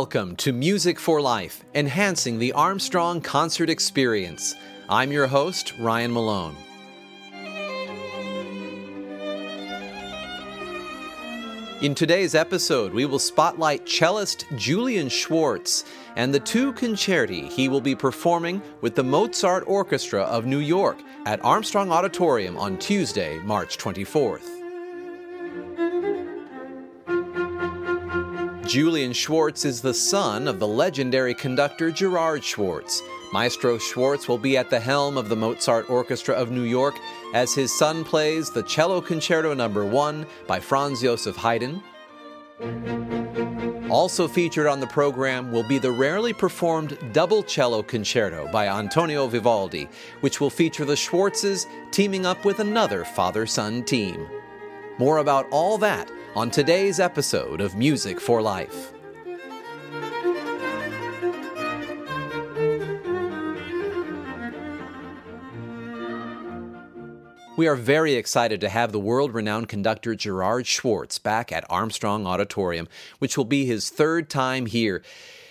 Welcome to Music for Life, enhancing the Armstrong concert experience. I'm your host, Ryan Malone. In today's episode, we will spotlight cellist Julian Schwarz and the two concerti he will be performing with the Mozart Orchestra of New York at Armstrong Auditorium on Tuesday, March 24th. Julian Schwarz is the son of the legendary conductor Gerard Schwarz. Maestro Schwarz will be at the helm of the Mozart Orchestra of New York as his son plays the Cello Concerto No. 1 by Franz Josef Haydn. Also featured on the program will be the rarely performed Double Cello Concerto by Antonio Vivaldi, which will feature the Schwartzes teaming up with another father-son team. More about all that on today's episode of Music for Life. We are very excited to have the world-renowned conductor Gerard Schwarz back at Armstrong Auditorium, which will be his third time here.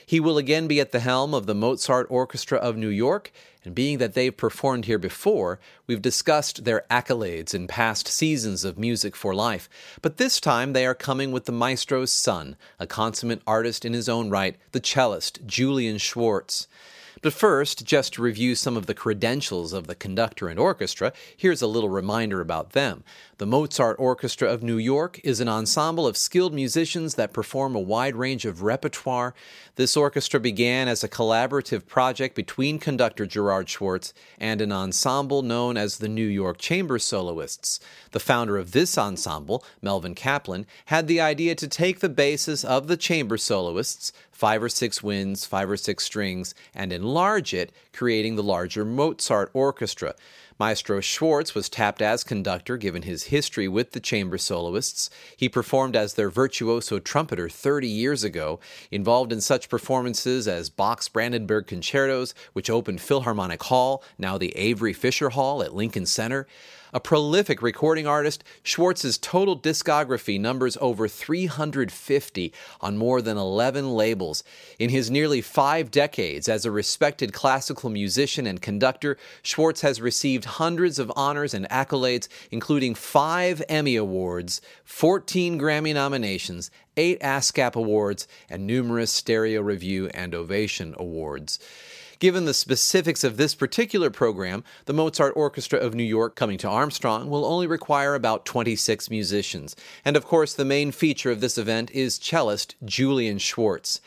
He will again be at the helm of the Mozart Orchestra of New York, and being that they've performed here before, we've discussed their accolades in past seasons of Music for Life. But this time they are coming with the maestro's son, a consummate artist in his own right, the cellist Julian Schwarz. But first, just to review some of the credentials of the conductor and orchestra, here's a little reminder about them. The Mozart Orchestra of New York is an ensemble of skilled musicians that perform a wide range of repertoire. This orchestra began as a collaborative project between conductor Gerard Schwarz and an ensemble known as the New York Chamber Soloists. The founder of this ensemble, Melvin Kaplan, had the idea to take the basis of the chamber soloists, 5 or 6 winds, 5 or 6 strings, and enlarge it, creating the larger Mozart Orchestra. Maestro Schwarz was tapped as conductor, given his history with the chamber soloists. He performed as their virtuoso trumpeter 30 years ago, involved in such performances as Bach's Brandenburg Concertos, which opened Philharmonic Hall, now the Avery Fisher Hall at Lincoln Center. A prolific recording artist, Schwartz's total discography numbers over 350 on more than 11 labels. In his nearly 5 decades as a respected classical musician and conductor, Schwarz has received hundreds of honors and accolades, including 5 Emmy Awards, 14 Grammy nominations, 8 ASCAP Awards, and numerous Stereo Review and Ovation Awards. Given the specifics of this particular program, the Mozart Orchestra of New York coming to Armstrong will only require about 26 musicians. And of course, the main feature of this event is cellist Julian Schwarz.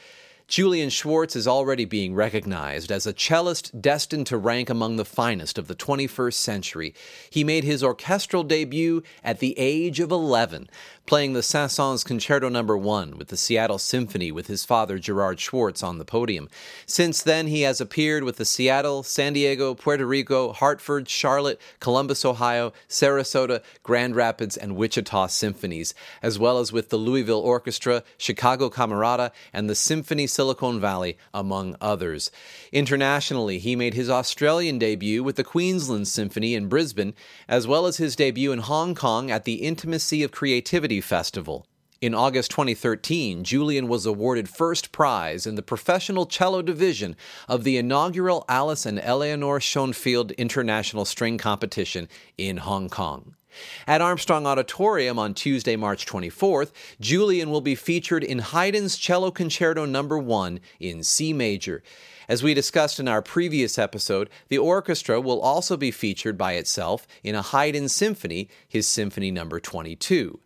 Julian Schwarz is already being recognized as a cellist destined to rank among the finest of the 21st century. He made his orchestral debut at the age of 11, playing the Saint-Saëns Concerto No. 1 with the Seattle Symphony with his father Gerard Schwarz on the podium. Since then, he has appeared with the Seattle, San Diego, Puerto Rico, Hartford, Charlotte, Columbus, Ohio, Sarasota, Grand Rapids, and Wichita Symphonies, as well as with the Louisville Orchestra, Chicago Camerata, and the Symphony Silicon Valley, among others. Internationally, he made his Australian debut with the Queensland Symphony in Brisbane, as well as his debut in Hong Kong at the Intimacy of Creativity Festival. In August 2013, Julian was awarded first prize in the professional cello division of the inaugural Alice and Eleanor Schoenfield International String Competition in Hong Kong. At Armstrong Auditorium on Tuesday, March 24th, Julian will be featured in Haydn's Cello Concerto No. 1 in C major. As we discussed in our previous episode, the orchestra will also be featured by itself in a Haydn symphony, his Symphony No. 22.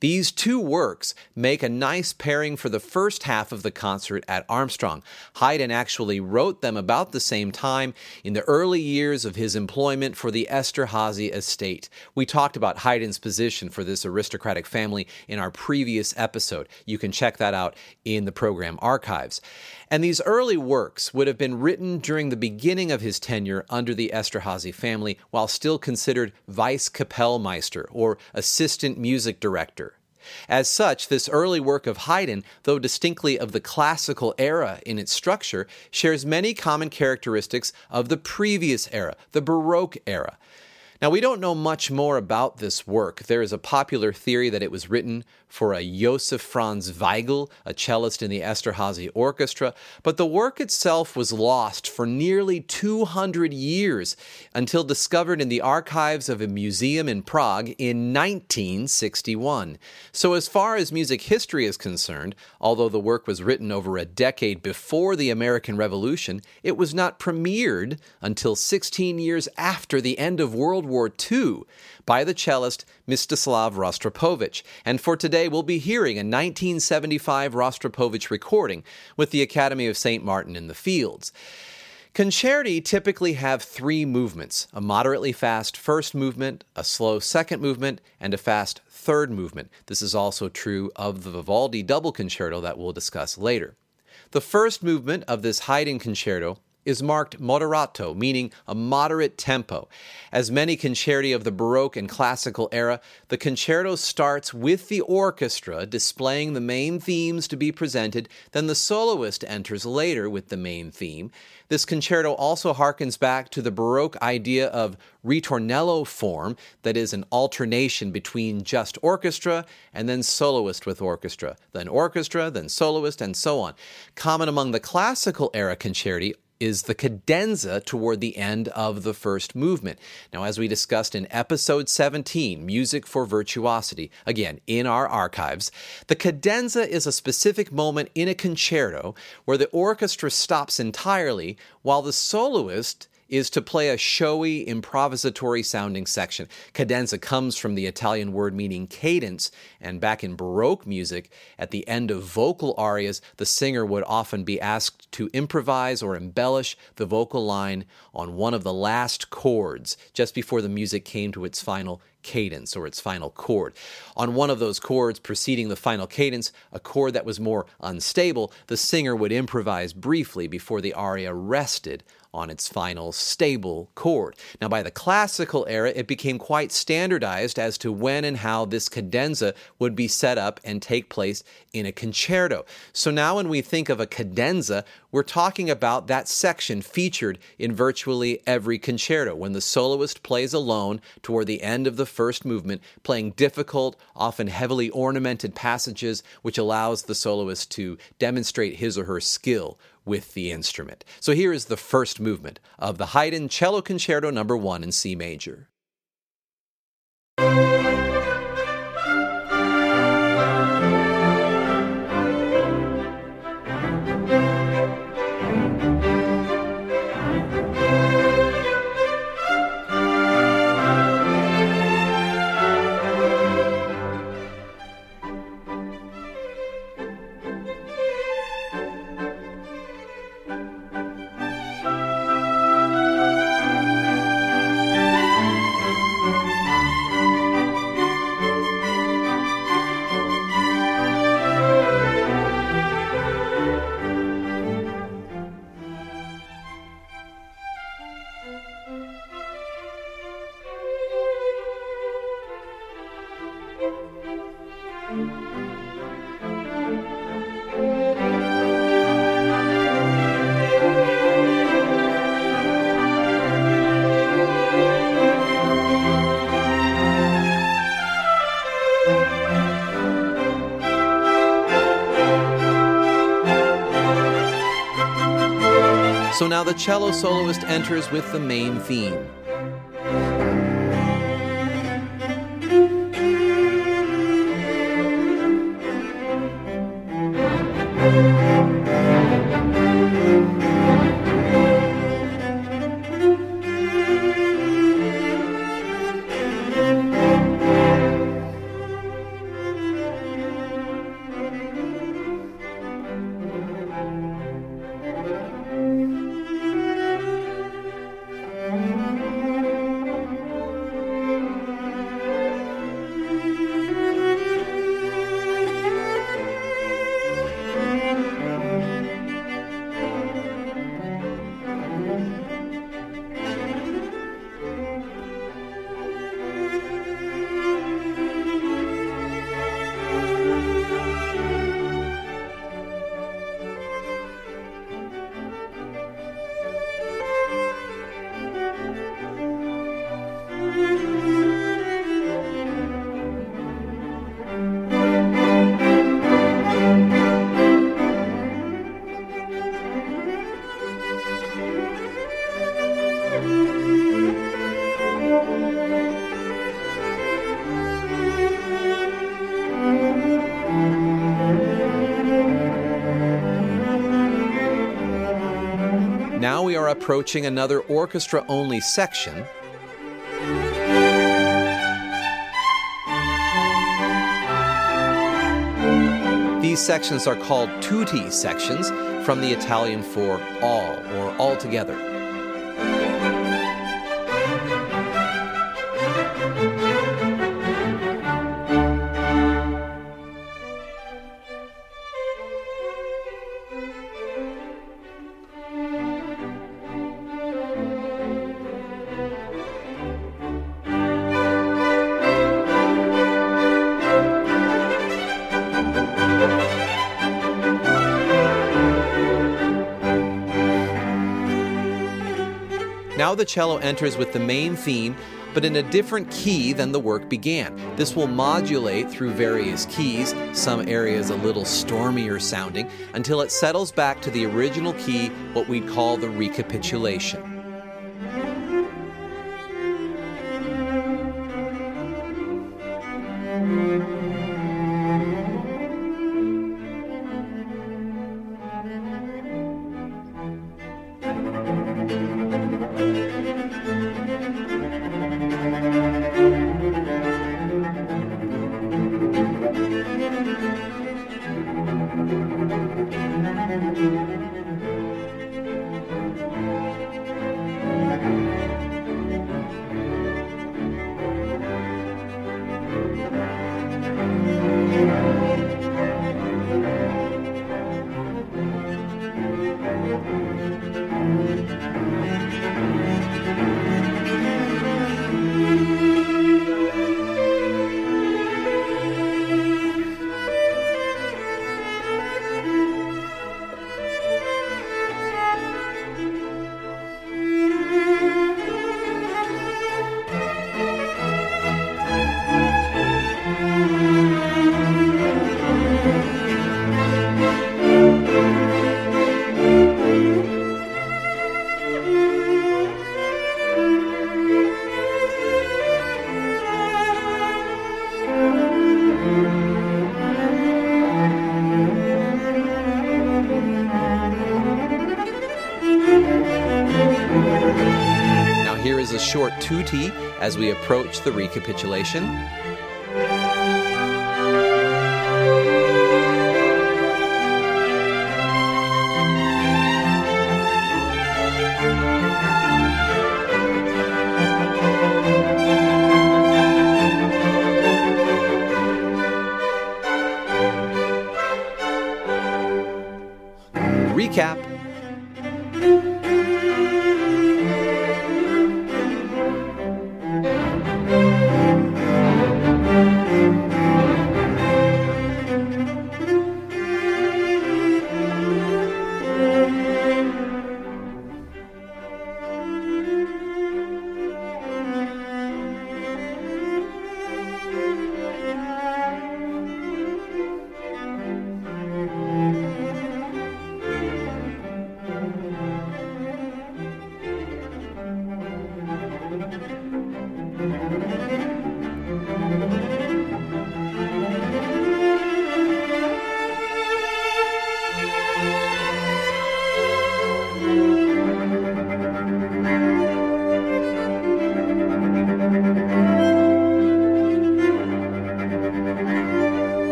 These two works make a nice pairing for the first half of the concert at Armstrong. Haydn actually wrote them about the same time in the early years of his employment for the Esterhazy estate. We talked about Haydn's position for this aristocratic family in our previous episode. You can check that out in the program archives. And these early works would have been written during the beginning of his tenure under the Esterhazy family while still considered Vice Kapellmeister, or assistant music director. As such, this early work of Haydn, though distinctly of the classical era in its structure, shares many common characteristics of the previous era, the Baroque era. Now, we don't know much more about this work. There is a popular theory that it was written for a Josef Franz Weigel, a cellist in the Esterhazy Orchestra, but the work itself was lost for nearly 200 years until discovered in the archives of a museum in Prague in 1961. So as far as music history is concerned, although the work was written over a decade before the American Revolution, it was not premiered until 16 years after the end of World War II by the cellist Mstislav Rostropovich. And for today, we'll be hearing a 1975 Rostropovich recording with the Academy of St. Martin in the Fields. Concerti typically have three movements: a moderately fast first movement, a slow second movement, and a fast third movement. This is also true of the Vivaldi double concerto that we'll discuss later. The first movement of this Haydn concerto is marked moderato, meaning a moderate tempo. As many concerti of the Baroque and classical era, the concerto starts with the orchestra displaying the main themes to be presented, then the soloist enters later with the main theme. This concerto also harkens back to the Baroque idea of ritornello form, that is an alternation between just orchestra and then soloist with orchestra, then soloist, and so on. Common among the classical era concerti is the cadenza toward the end of the first movement. Now, as we discussed in episode 17, Music for Virtuosity, again, in our archives, the cadenza is a specific moment in a concerto where the orchestra stops entirely while the soloist is to play a showy, improvisatory-sounding section. Cadenza comes from the Italian word meaning cadence, and back in Baroque music, at the end of vocal arias, the singer would often be asked to improvise or embellish the vocal line on one of the last chords, just before the music came to its final cadence or its final chord. On one of those chords preceding the final cadence, a chord that was more unstable, the singer would improvise briefly before the aria rested on its final stable chord. Now, by the classical era, it became quite standardized as to when and how this cadenza would be set up and take place in a concerto. So now when we think of a cadenza, we're talking about that section featured in virtually every concerto, when the soloist plays alone toward the end of the first movement, playing difficult, often heavily ornamented passages, which allows the soloist to demonstrate his or her skill with the instrument. So here is the first movement of the Haydn Cello Concerto No. 1 in C major. So now the cello soloist enters with the main theme. Now we are approaching another orchestra-only section. These sections are called tutti sections, from the Italian for all or all together. Now the cello enters with the main theme, but in a different key than the work began. This will modulate through various keys, some areas a little stormier sounding, until it settles back to the original key, what we'd call the recapitulation. Short tutti as we approach the recapitulation. Recap.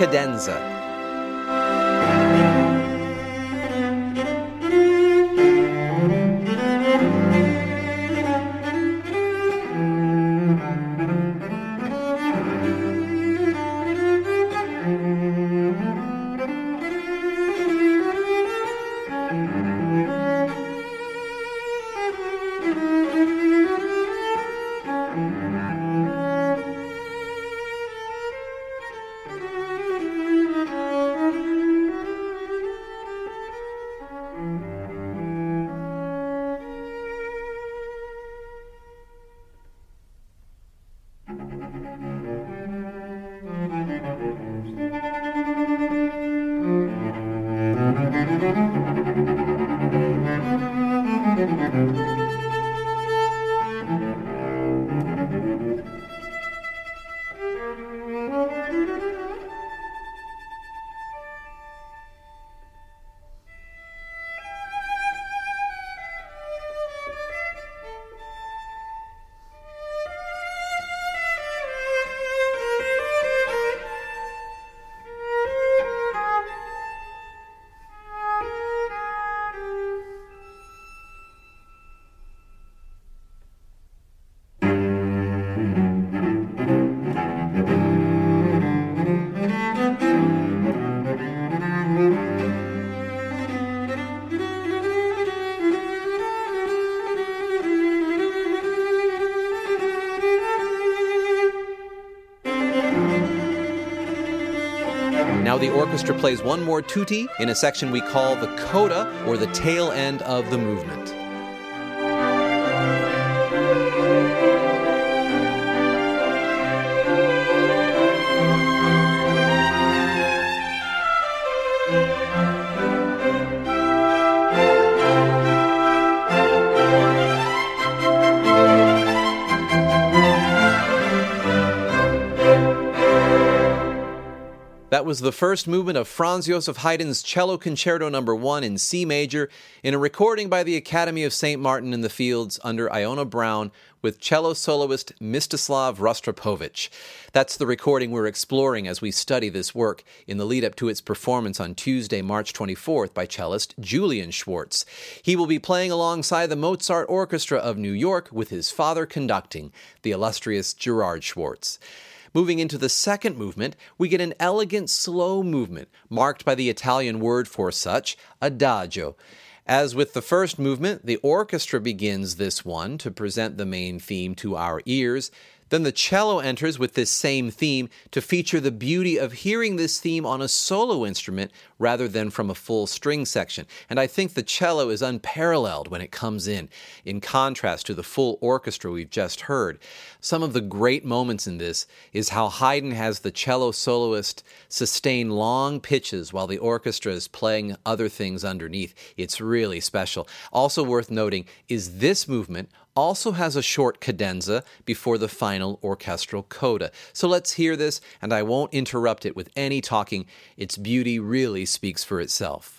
Cadenza. Now the orchestra plays one more tutti in a section we call the coda, or the tail end of the movement. That was the first movement of Franz Josef Haydn's Cello Concerto No. 1 in C major in a recording by the Academy of St. Martin in the Fields under Iona Brown with cello soloist Mstislav Rostropovich. That's the recording we're exploring as we study this work in the lead-up to its performance on Tuesday, March 24th by cellist Julian Schwarz. He will be playing alongside the Mozart Orchestra of New York with his father conducting, the illustrious Gerard Schwarz. Moving into the second movement, we get an elegant, slow movement, marked by the Italian word for such, adagio. As with the first movement, the orchestra begins this one to present the main theme to our ears. Then the cello enters with this same theme to feature the beauty of hearing this theme on a solo instrument rather than from a full string section. And I think the cello is unparalleled when it comes in contrast to the full orchestra we've just heard. Some of the great moments in this is how Haydn has the cello soloist sustain long pitches while the orchestra is playing other things underneath. It's really special. Also worth noting is this movement also has a short cadenza before the final orchestral coda. So let's hear this, and I won't interrupt it with any talking. Its beauty really speaks for itself.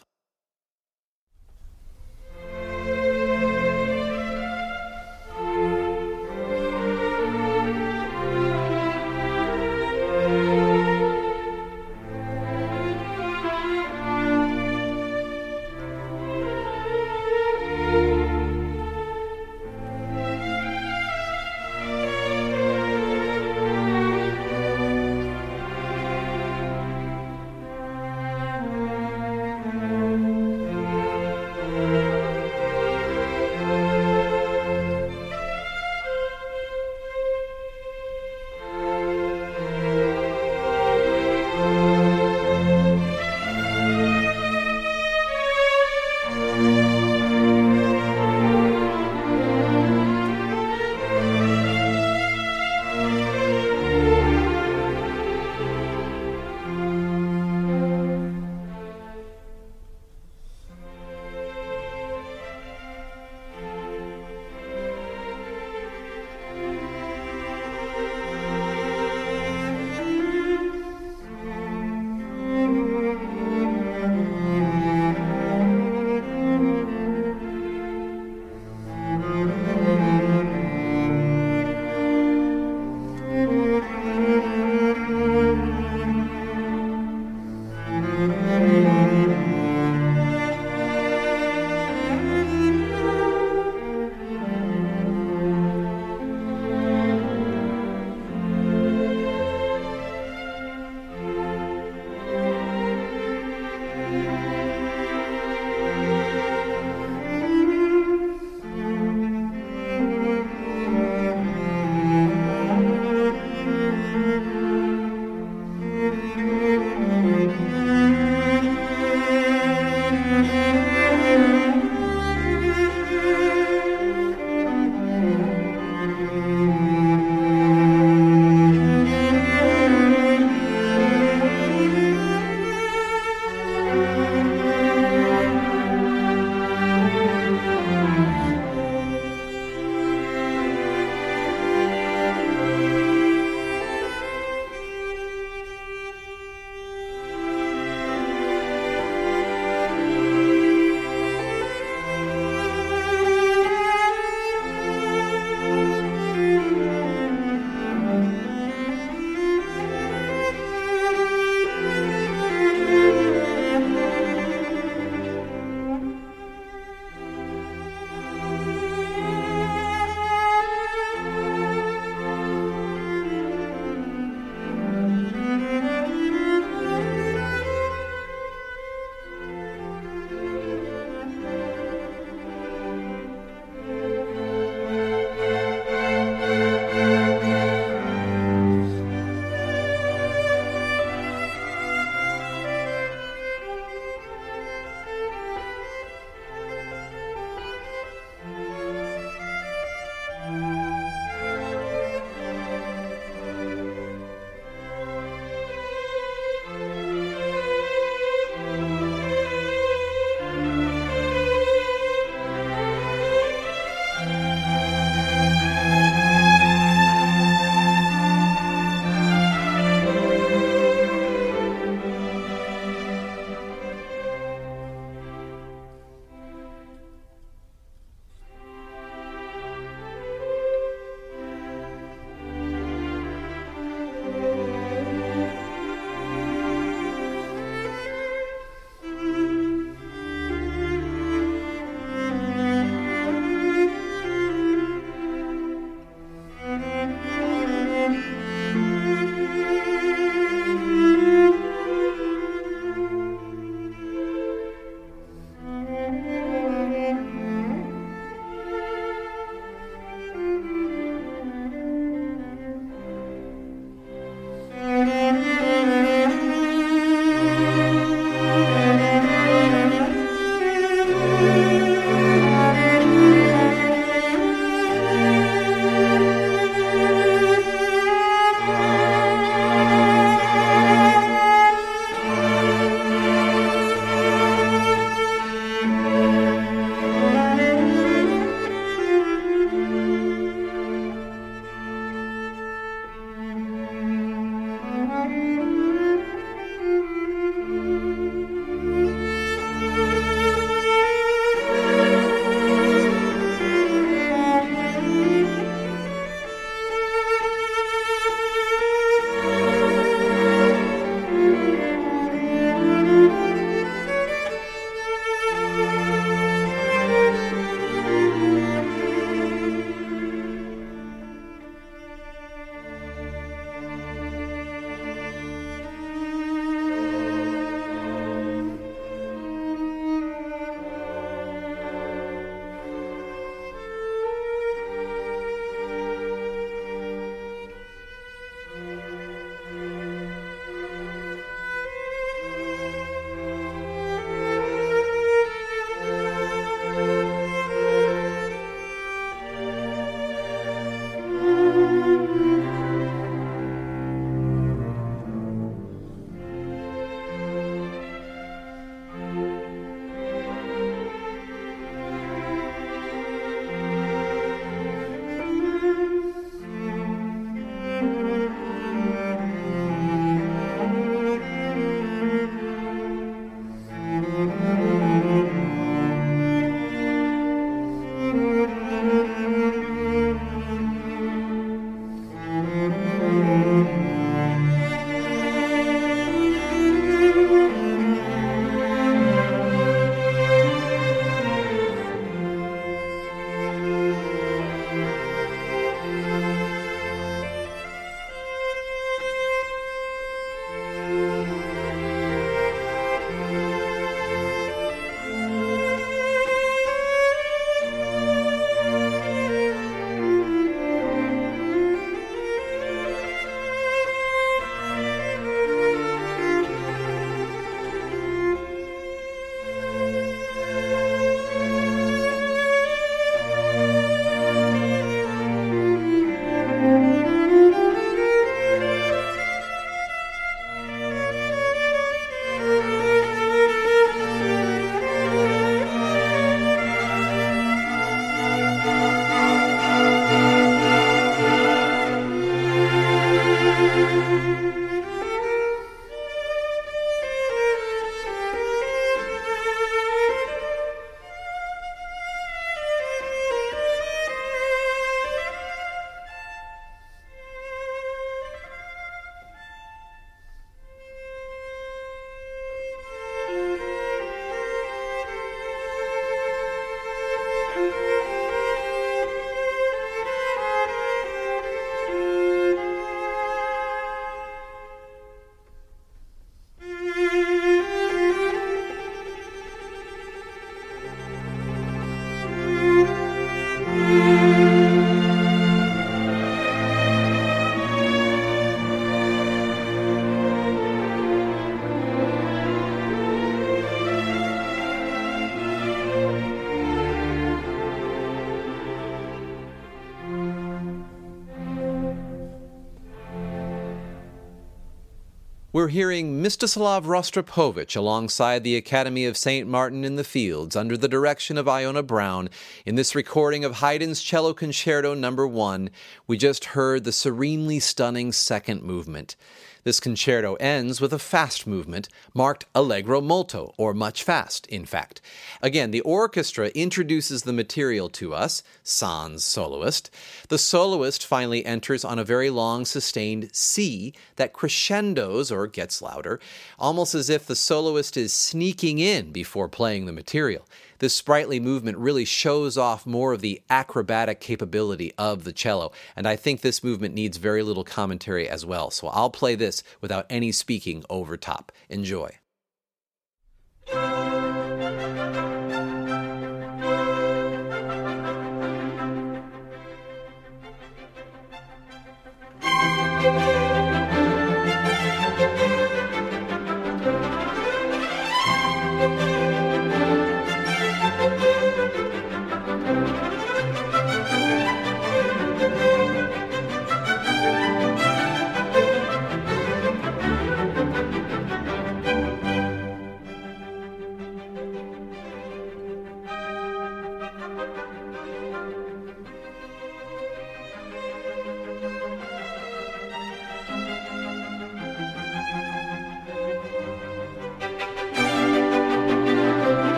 We're hearing Mstislav Rostropovich alongside the Academy of St. Martin in the Fields under the direction of Iona Brown in this recording of Haydn's Cello Concerto No. 1. We just heard the serenely stunning second movement. This concerto ends with a fast movement marked Allegro Molto, or much fast, in fact. Again, the orchestra introduces the material to us, sans soloist. The soloist finally enters on a very long sustained C that crescendos or gets louder, almost as if the soloist is sneaking in before playing the material. This sprightly movement really shows off more of the acrobatic capability of the cello, and I think this movement needs very little commentary as well, so I'll play this without any speaking over top. Enjoy.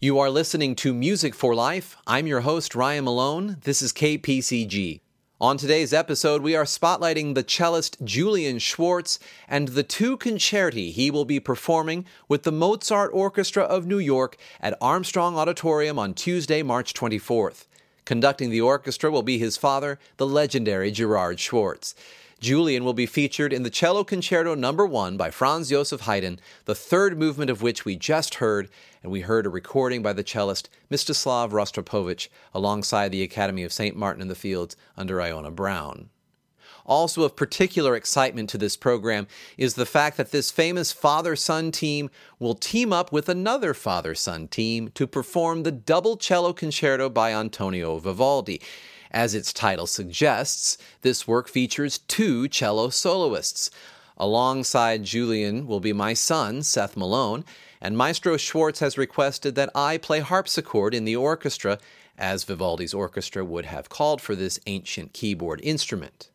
You are listening to Music for Life. I'm your host, Ryan Malone. This is KPCG. On today's episode, we are spotlighting the cellist Julian Schwarz and the two concerti he will be performing with the Mozart Orchestra of New York at Armstrong Auditorium on Tuesday, March 24th. Conducting the orchestra will be his father, the legendary Gerard Schwarz. Julian will be featured in the Cello Concerto No. 1 by Franz Josef Haydn, the third movement of which we just heard, and we heard a recording by the cellist Mstislav Rostropovich alongside the Academy of St. Martin in the Fields under Iona Brown. Also of particular excitement to this program is the fact that this famous father-son team will team up with another father-son team to perform the double cello concerto by Antonio Vivaldi. As its title suggests, this work features two cello soloists. Alongside Julian will be my son, Seth Malone, and Maestro Schwarz has requested that I play harpsichord in the orchestra, as Vivaldi's orchestra would have called for this ancient keyboard instrument.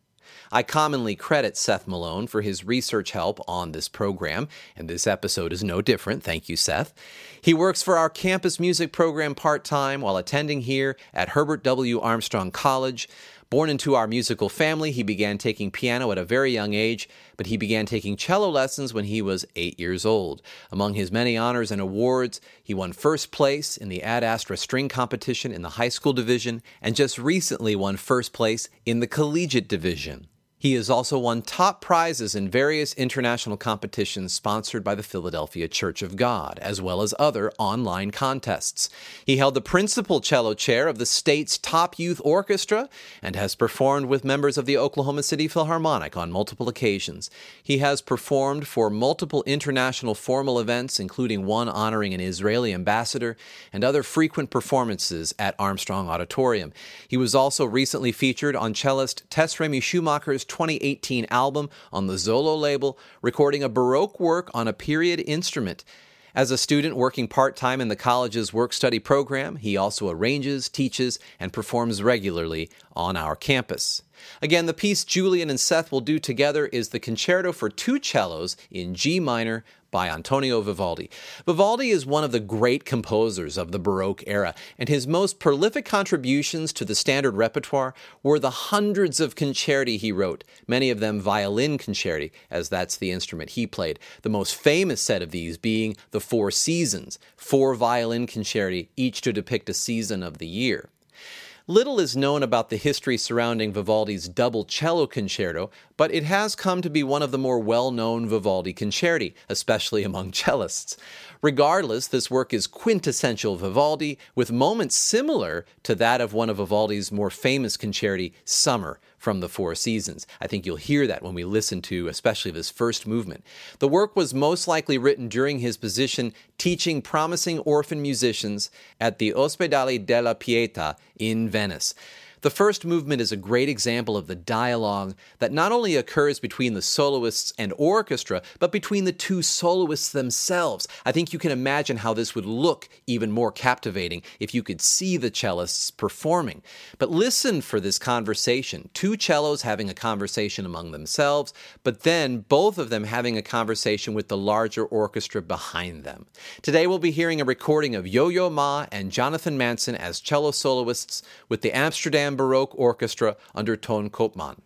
I commonly credit Seth Malone for his research help on this program, and this episode is no different. Thank you, Seth. He works for our campus music program part-time while attending here at Herbert W. Armstrong College. Born into our musical family, he began taking piano at a very young age, but he began taking cello lessons when he was 8 years old. Among his many honors and awards, he won first place in the Ad Astra String Competition in the high school division, and just recently won first place in the collegiate division. He has also won top prizes in various international competitions sponsored by the Philadelphia Church of God, as well as other online contests. He held the principal cello chair of the state's top youth orchestra and has performed with members of the Oklahoma City Philharmonic on multiple occasions. He has performed for multiple international formal events, including one honoring an Israeli ambassador, and other frequent performances at Armstrong Auditorium. He was also recently featured on cellist Tess Remy Schumacher's 2018 album on the Zolo label, recording a Baroque work on a period instrument. As a student working part-time in the college's work-study program, he also arranges, teaches, and performs regularly on our campus. Again, the piece Julian and Seth will do together is the Concerto for Two Cellos in G minor by Antonio Vivaldi. Vivaldi is one of the great composers of the Baroque era, and his most prolific contributions to the standard repertoire were the hundreds of concerti he wrote, many of them violin concerti, as that's the instrument he played, the most famous set of these being the Four Seasons, four violin concerti, each to depict a season of the year. Little is known about the history surrounding Vivaldi's double cello concerto, but it has come to be one of the more well-known Vivaldi concerti, especially among cellists. Regardless, this work is quintessential Vivaldi, with moments similar to that of one of Vivaldi's more famous concerti, Summer, from the Four Seasons. I think you'll hear that when we listen to, especially this first movement. The work was most likely written during his position teaching promising orphan musicians at the Ospedale della Pietà in Venice. The first movement is a great example of the dialogue that not only occurs between the soloists and orchestra, but between the two soloists themselves. I think you can imagine how this would look even more captivating if you could see the cellists performing. But listen for this conversation. Two cellos having a conversation among themselves, but then both of them having a conversation with the larger orchestra behind them. Today we'll be hearing a recording of Yo-Yo Ma and Jonathan Manson as cello soloists with the Amsterdam Baroque Orchestra under Ton Koopman.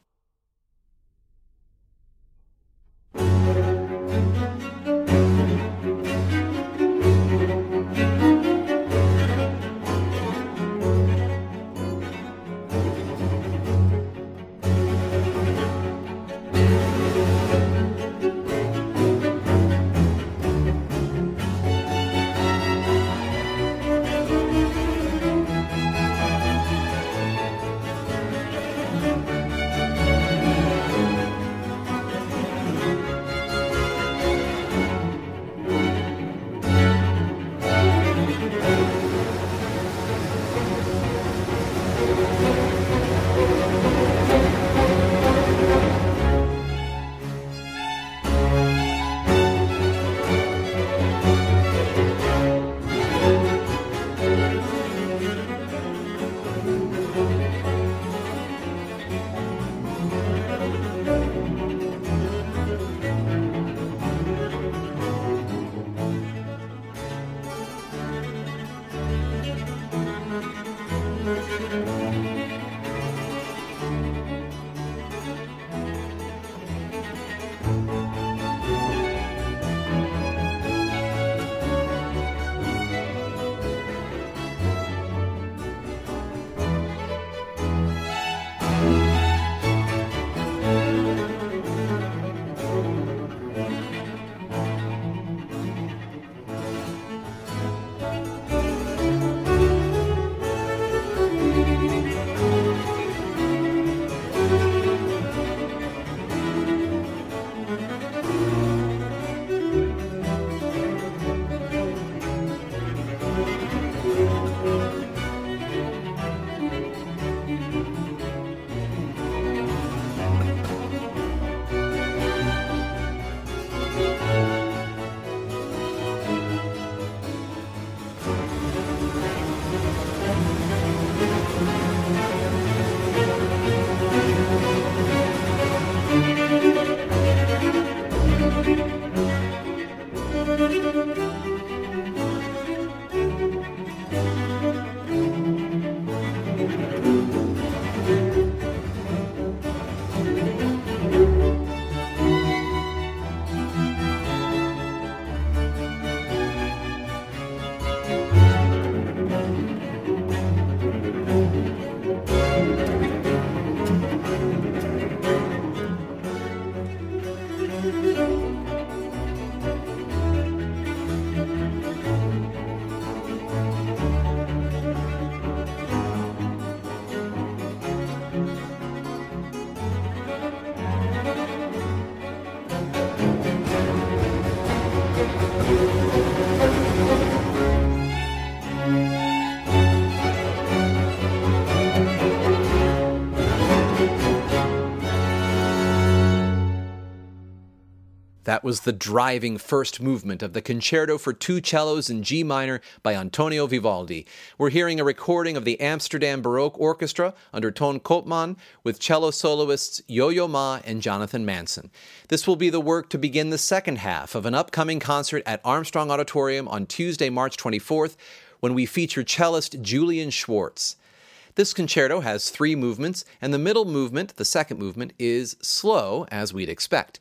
That was the driving first movement of the Concerto for Two Cellos in G Minor by Antonio Vivaldi. We're hearing a recording of the Amsterdam Baroque Orchestra under Ton Koopman with cello soloists Yo-Yo Ma and Jonathan Manson. This will be the work to begin the second half of an upcoming concert at Armstrong Auditorium on Tuesday, March 24th, when we feature cellist Julian Schwarz. This concerto has three movements, and the middle movement, the second movement, is slow, as we'd expect.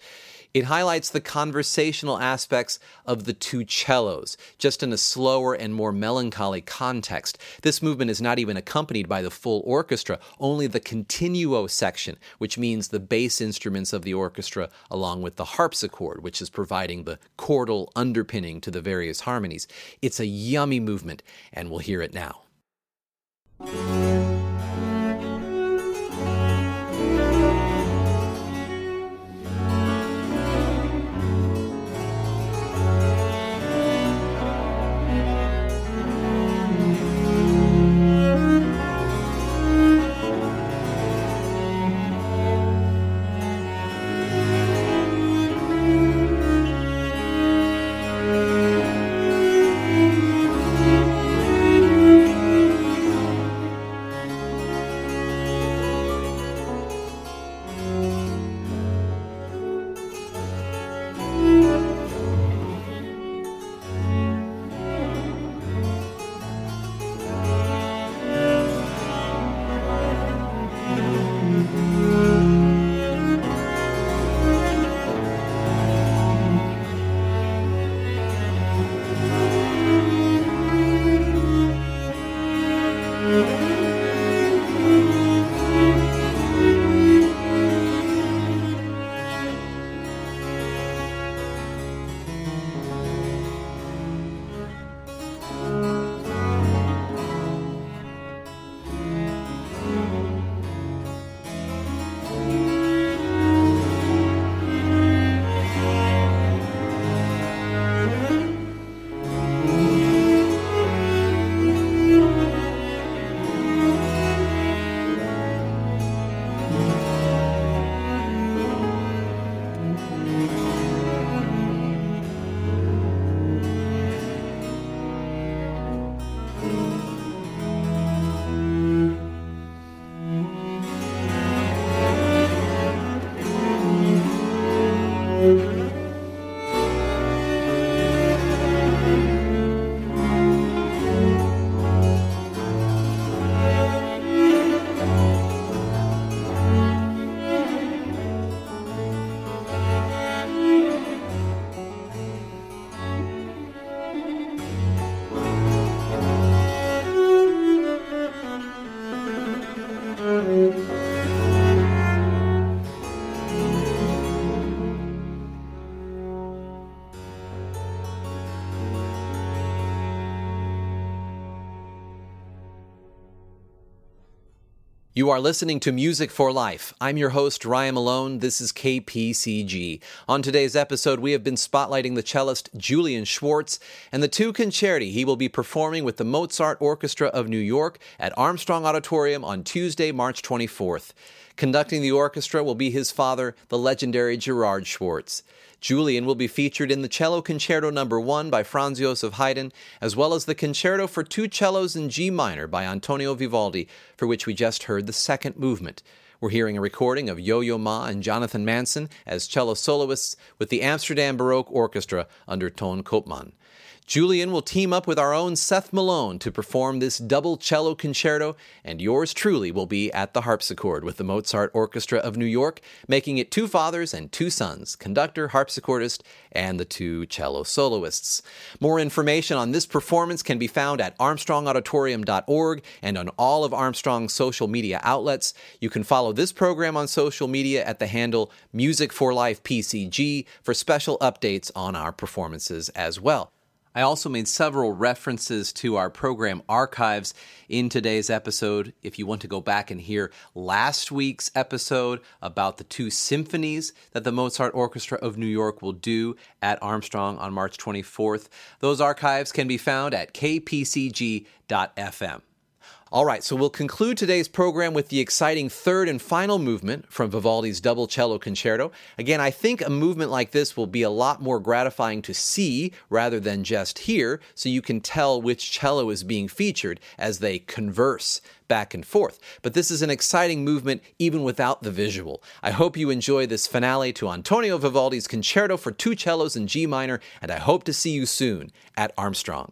It highlights the conversational aspects of the two cellos, just in a slower and more melancholy context. This movement is not even accompanied by the full orchestra, only the continuo section, which means the bass instruments of the orchestra along with the harpsichord, which is providing the chordal underpinning to the various harmonies. It's a yummy movement, and we'll hear it now. You are listening to Music for Life. I'm your host, Ryan Malone. This is KPCG. On today's episode, we have been spotlighting the cellist Julian Schwarz and the two concerti he will be performing with the Mozart Orchestra of New York at Armstrong Auditorium on Tuesday, March 24th. Conducting the orchestra will be his father, the legendary Gerard Schwarz. Julian will be featured in the Cello Concerto No. 1 by Franz Josef Haydn, as well as the Concerto for Two Cellos in G Minor by Antonio Vivaldi, for which we just heard the second movement. We're hearing a recording of Yo-Yo Ma and Jonathan Manson as cello soloists with the Amsterdam Baroque Orchestra under Ton Koopman. Julian will team up with our own Seth Malone to perform this double cello concerto, and yours truly will be at the harpsichord with the Mozart Orchestra of New York, making it two fathers and two sons, conductor, harpsichordist, and the two cello soloists. More information on this performance can be found at armstrongauditorium.org and on all of Armstrong's social media outlets. You can follow this program on social media at the handle Music4LifePCG for special updates on our performances as well. I also made several references to our program archives in today's episode. If you want to go back and hear last week's episode about the two symphonies that the Mozart Orchestra of New York will do at Armstrong on March 24th, those archives can be found at kpcg.fm. All right, so we'll conclude today's program with the exciting third and final movement from Vivaldi's Double Cello Concerto. Again, I think a movement like this will be a lot more gratifying to see rather than just hear, so you can tell which cello is being featured as they converse back and forth. But this is an exciting movement even without the visual. I hope you enjoy this finale to Antonio Vivaldi's Concerto for two cellos in G minor, and I hope to see you soon at Armstrong.